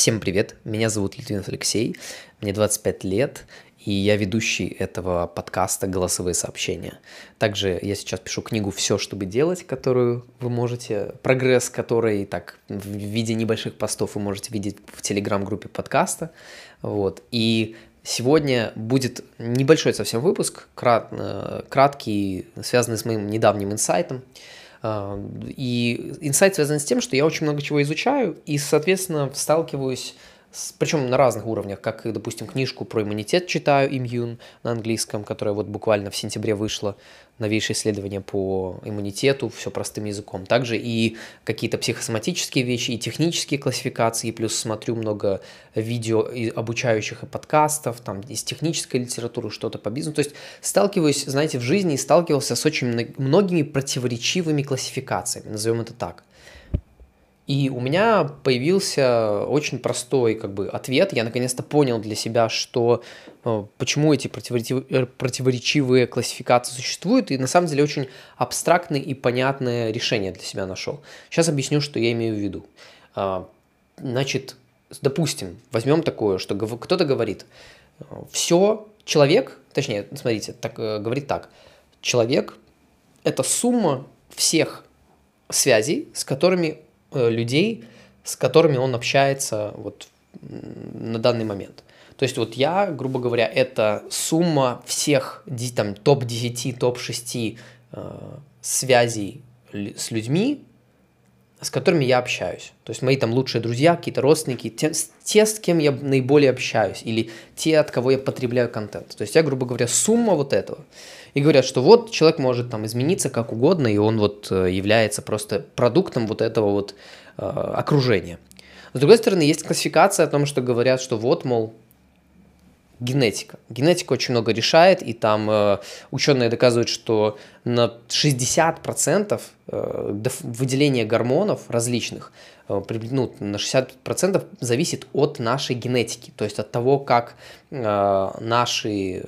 Всем привет, меня зовут Литвин Алексей, мне 25 лет, и я ведущий этого подкаста «Голосовые сообщения». Также я сейчас пишу книгу «Все, чтобы делать», которую вы можете, прогресс которой так в виде небольших постов вы можете видеть в телеграм-группе подкаста. Вот. И сегодня будет небольшой совсем выпуск, краткий, связанный с моим недавним инсайтом. И инсайт связан с тем, что я очень много чего изучаю и, соответственно, сталкиваюсь, причем на разных уровнях, как, допустим, книжку про иммунитет читаю, Immune на английском, которая вот буквально в сентябре вышла, новейшие исследования по иммунитету, все простым языком. Также и какие-то психосоматические вещи, и технические классификации, плюс смотрю много видео обучающих и подкастов, там из технической литературы что-то по бизнесу. То есть сталкиваюсь, знаете, в жизни и сталкивался с очень многими противоречивыми классификациями, назовем это так. И у меня появился очень простой ответ. Я наконец-то понял для себя, что почему эти противоречивые классификации существуют, и на самом деле очень абстрактное и понятное решение для себя нашел. Сейчас объясню, что я имею в виду. Значит, допустим, возьмем такое, что кто-то говорит, говорит так, человек – это сумма всех связей, с которыми он общается вот на данный момент. То есть вот я, грубо говоря, это сумма всех там, топ-10, топ-6 связей с людьми, с которыми я общаюсь. То есть мои там лучшие друзья, какие-то родственники, те, с кем я наиболее общаюсь, или те, от кого я потребляю контент. То есть я, грубо говоря, сумма вот этого. И говорят, что вот человек может там измениться как угодно, и он вот является просто продуктом вот этого вот окружения. С другой стороны, есть классификация о том, что говорят, что вот, мол, генетика. Генетика очень много решает, и там ученые доказывают, что на 60% выделение гормонов различных на 60% зависит от нашей генетики, то есть от того, как наши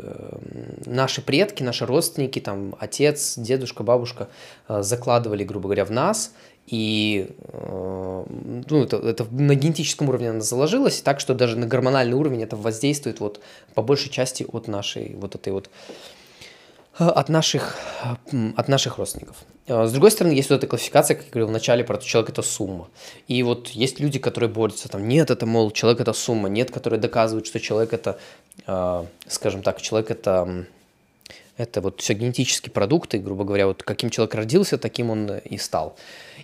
предки, наши родственники, там, отец, дедушка, бабушка закладывали, грубо говоря, в нас. И это на генетическом уровне она заложилась, так что даже на гормональный уровень это воздействует вот по большей части от нашей от наших родственников. С другой стороны, есть вот эта классификация, как я говорил в начале, про человек это сумма. И вот есть люди, которые борются, там, нет, это, мол, человек это сумма, нет, которые доказывают, что человек это, это вот все генетические продукты, грубо говоря, вот каким человек родился, таким он и стал.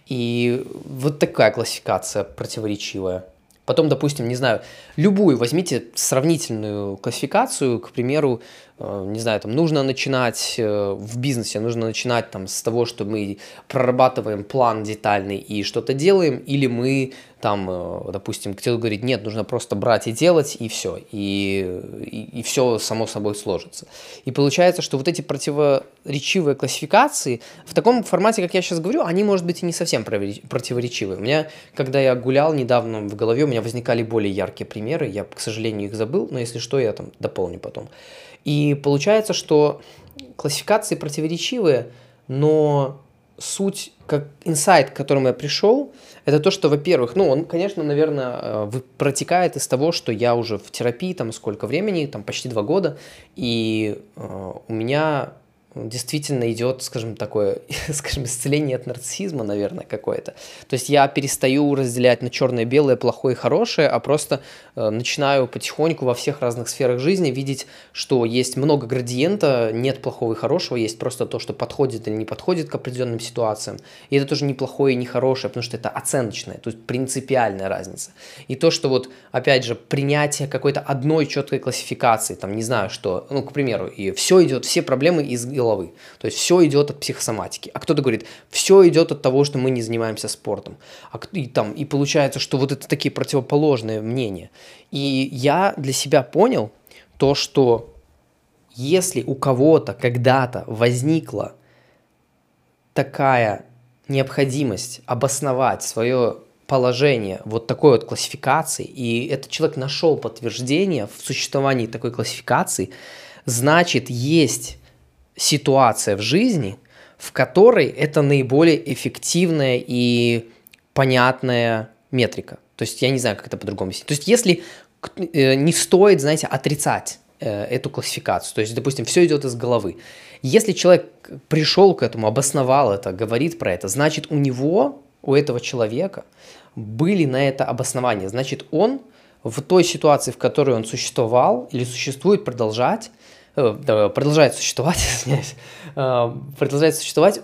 И вот такая классификация противоречивая. Потом, допустим, не знаю, любую возьмите сравнительную классификацию, к примеру, не знаю, там нужно начинать в бизнесе, нужно начинать там с того, что мы прорабатываем план детальный и что-то делаем, или мы там, допустим, кто-то говорит, нет, нужно просто брать и делать, и все, и все само собой сложится. И получается, что вот эти противоречивые классификации, в таком формате, как я сейчас говорю, они, может быть, и не совсем противоречивые. У меня, когда я гулял недавно в голове, у меня возникали более яркие примеры, я, к сожалению, их забыл, но если что, я там дополню потом. И получается, что классификации противоречивые, но суть, как инсайт, к которому я пришел, это то, что, во-первых, он, конечно, наверное, протекает из того, что я уже в терапии, там, сколько времени, там, почти 2 года, и у меня действительно идет, исцеление от нарциссизма, наверное, какое-то. То есть я перестаю разделять на черное, белое, плохое и хорошее, а просто начинаю потихоньку во всех разных сферах жизни видеть, что есть много градиента, нет плохого и хорошего, есть просто то, что подходит или не подходит к определенным ситуациям. И это тоже не плохое и не хорошее, потому что это оценочное, то есть принципиальная разница. И то, что вот, опять же, принятие какой-то одной четкой классификации, там, не знаю, что, к примеру, и все идет, все проблемы из головы. То есть все идет от психосоматики. А кто-то говорит, все идет от того, что мы не занимаемся спортом. И получается, что вот это такие противоположные мнения. И я для себя понял то, что если у кого-то когда-то возникла такая необходимость обосновать свое положение вот такой вот классификации, и этот человек нашел подтверждение в существовании такой классификации, значит, есть ситуация в жизни, в которой это наиболее эффективная и понятная метрика. То есть я не знаю, как это по-другому объяснить. То есть если не стоит, знаете, отрицать эту классификацию, то есть, допустим, все идет из головы. Если человек пришел к этому, обосновал это, говорит про это, значит, у него, у этого человека были на это обоснования. Значит, он в той ситуации, в которой он существовал или существует, продолжает существовать,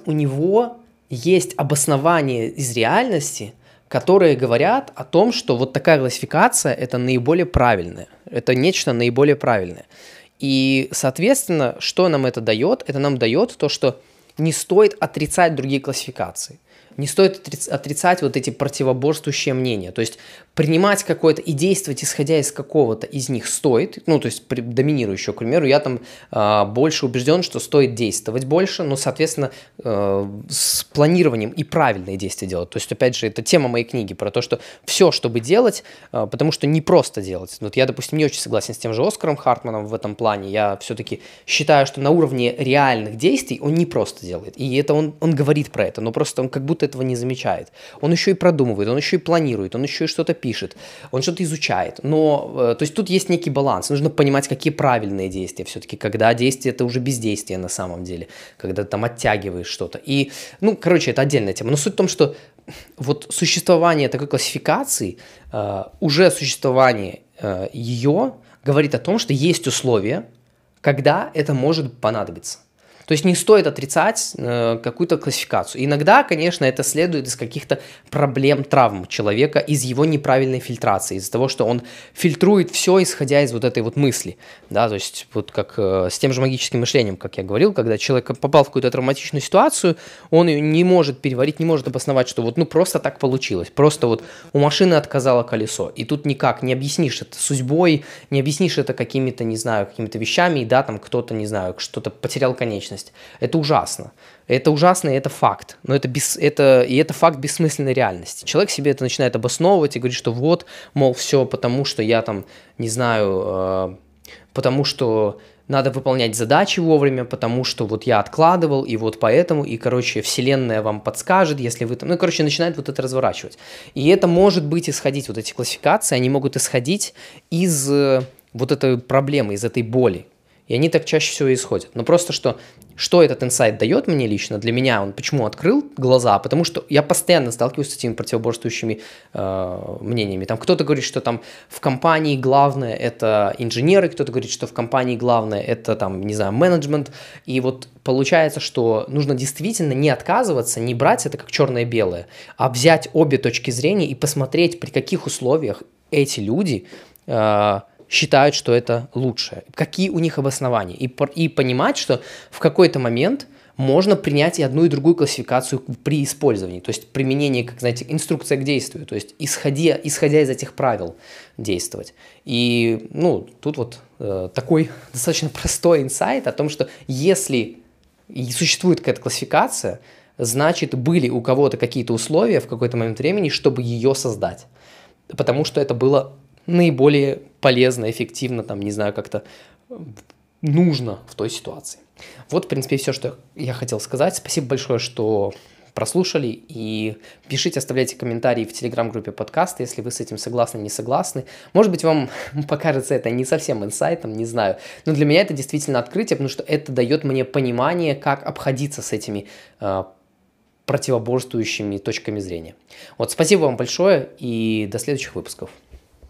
у него есть обоснования из реальности, которые говорят о том, что вот такая классификация – это наиболее правильное, это нечто наиболее правильное. И, соответственно, что нам это дает? Это нам дает то, что не стоит отрицать другие классификации. Не стоит отрицать вот эти противоборствующие мнения. То есть принимать какое-то и действовать, исходя из какого-то из них, стоит. Ну, то есть доминирующего, к примеру, я там больше убежден, что стоит действовать больше, но, соответственно, с планированием и правильные действия делать. То есть, опять же, это тема моей книги про то, что все, чтобы делать, потому что не просто делать. Вот я, допустим, не очень согласен с тем же Оскаром Хартманом в этом плане. Я все-таки считаю, что на уровне реальных действий он не просто делает. И это он говорит про это, но просто он как будто этого не замечает. Он еще и продумывает, он еще и планирует, он еще и что-то пишет, он что-то изучает. Но, то есть, тут есть некий баланс. Нужно понимать, какие правильные действия все-таки, когда действие это уже бездействие на самом деле, когда там оттягиваешь что-то. И, ну, короче, это отдельная тема. Но суть в том, что вот существование такой классификации, уже существование ее говорит о том, что есть условия, когда это может понадобиться. То есть не стоит отрицать какую-то классификацию. Иногда, конечно, это следует из каких-то проблем, травм человека, из его неправильной фильтрации, из-за того, что он фильтрует все, исходя из вот этой вот мысли. Да, то есть вот как с тем же магическим мышлением, как я говорил, когда человек попал в какую-то травматичную ситуацию, он ее не может переварить, не может обосновать, что вот ну просто так получилось, просто вот у машины отказало колесо, и тут никак не объяснишь это судьбой, не объяснишь это какими-то, не знаю, какими-то вещами, и да, там кто-то, не знаю, что-то потерял конечность. Это ужасно. Это ужасно, и это факт. Но это факт бессмысленной реальности. Человек себе это начинает обосновывать и говорит, что вот, мол, все потому, что я там, не знаю, потому что надо выполнять задачи вовремя, потому что вот я откладывал, и вот поэтому, и, короче, вселенная вам подскажет, если вы там... Ну, короче, начинает вот это разворачивать. И это может быть исходить, вот эти классификации, они могут исходить из вот этой проблемы, из этой боли. И они так чаще всего исходят. Но просто что этот инсайт дает мне лично, для меня он почему открыл глаза, потому что я постоянно сталкиваюсь с этими противоборствующими мнениями. Там кто-то говорит, что там в компании главное это инженеры, кто-то говорит, что в компании главное это там, не знаю, менеджмент. И вот получается, что нужно действительно не отказываться, не брать это как черное-белое, а взять обе точки зрения и посмотреть, при каких условиях эти люди... считают, что это лучше, какие у них обоснования, и понимать, что в какой-то момент можно принять и одну, и другую классификацию при использовании, то есть применение, как, знаете, инструкция к действию, то есть исходя из этих правил действовать. И, ну, тут вот такой достаточно простой инсайт о том, что если существует какая-то классификация, значит, были у кого-то какие-то условия в какой-то момент времени, чтобы ее создать, потому что это было наиболее полезно, эффективно, там, не знаю, как-то нужно в той ситуации. Вот, в принципе, все, что я хотел сказать. Спасибо большое, что прослушали. И пишите, оставляйте комментарии в телеграм-группе подкаста, если вы с этим согласны, не согласны. Может быть, вам покажется это не совсем инсайтом, не знаю. Но для меня это действительно открытие, потому что это дает мне понимание, как обходиться с этими противоборствующими точками зрения. Вот, спасибо вам большое и до следующих выпусков.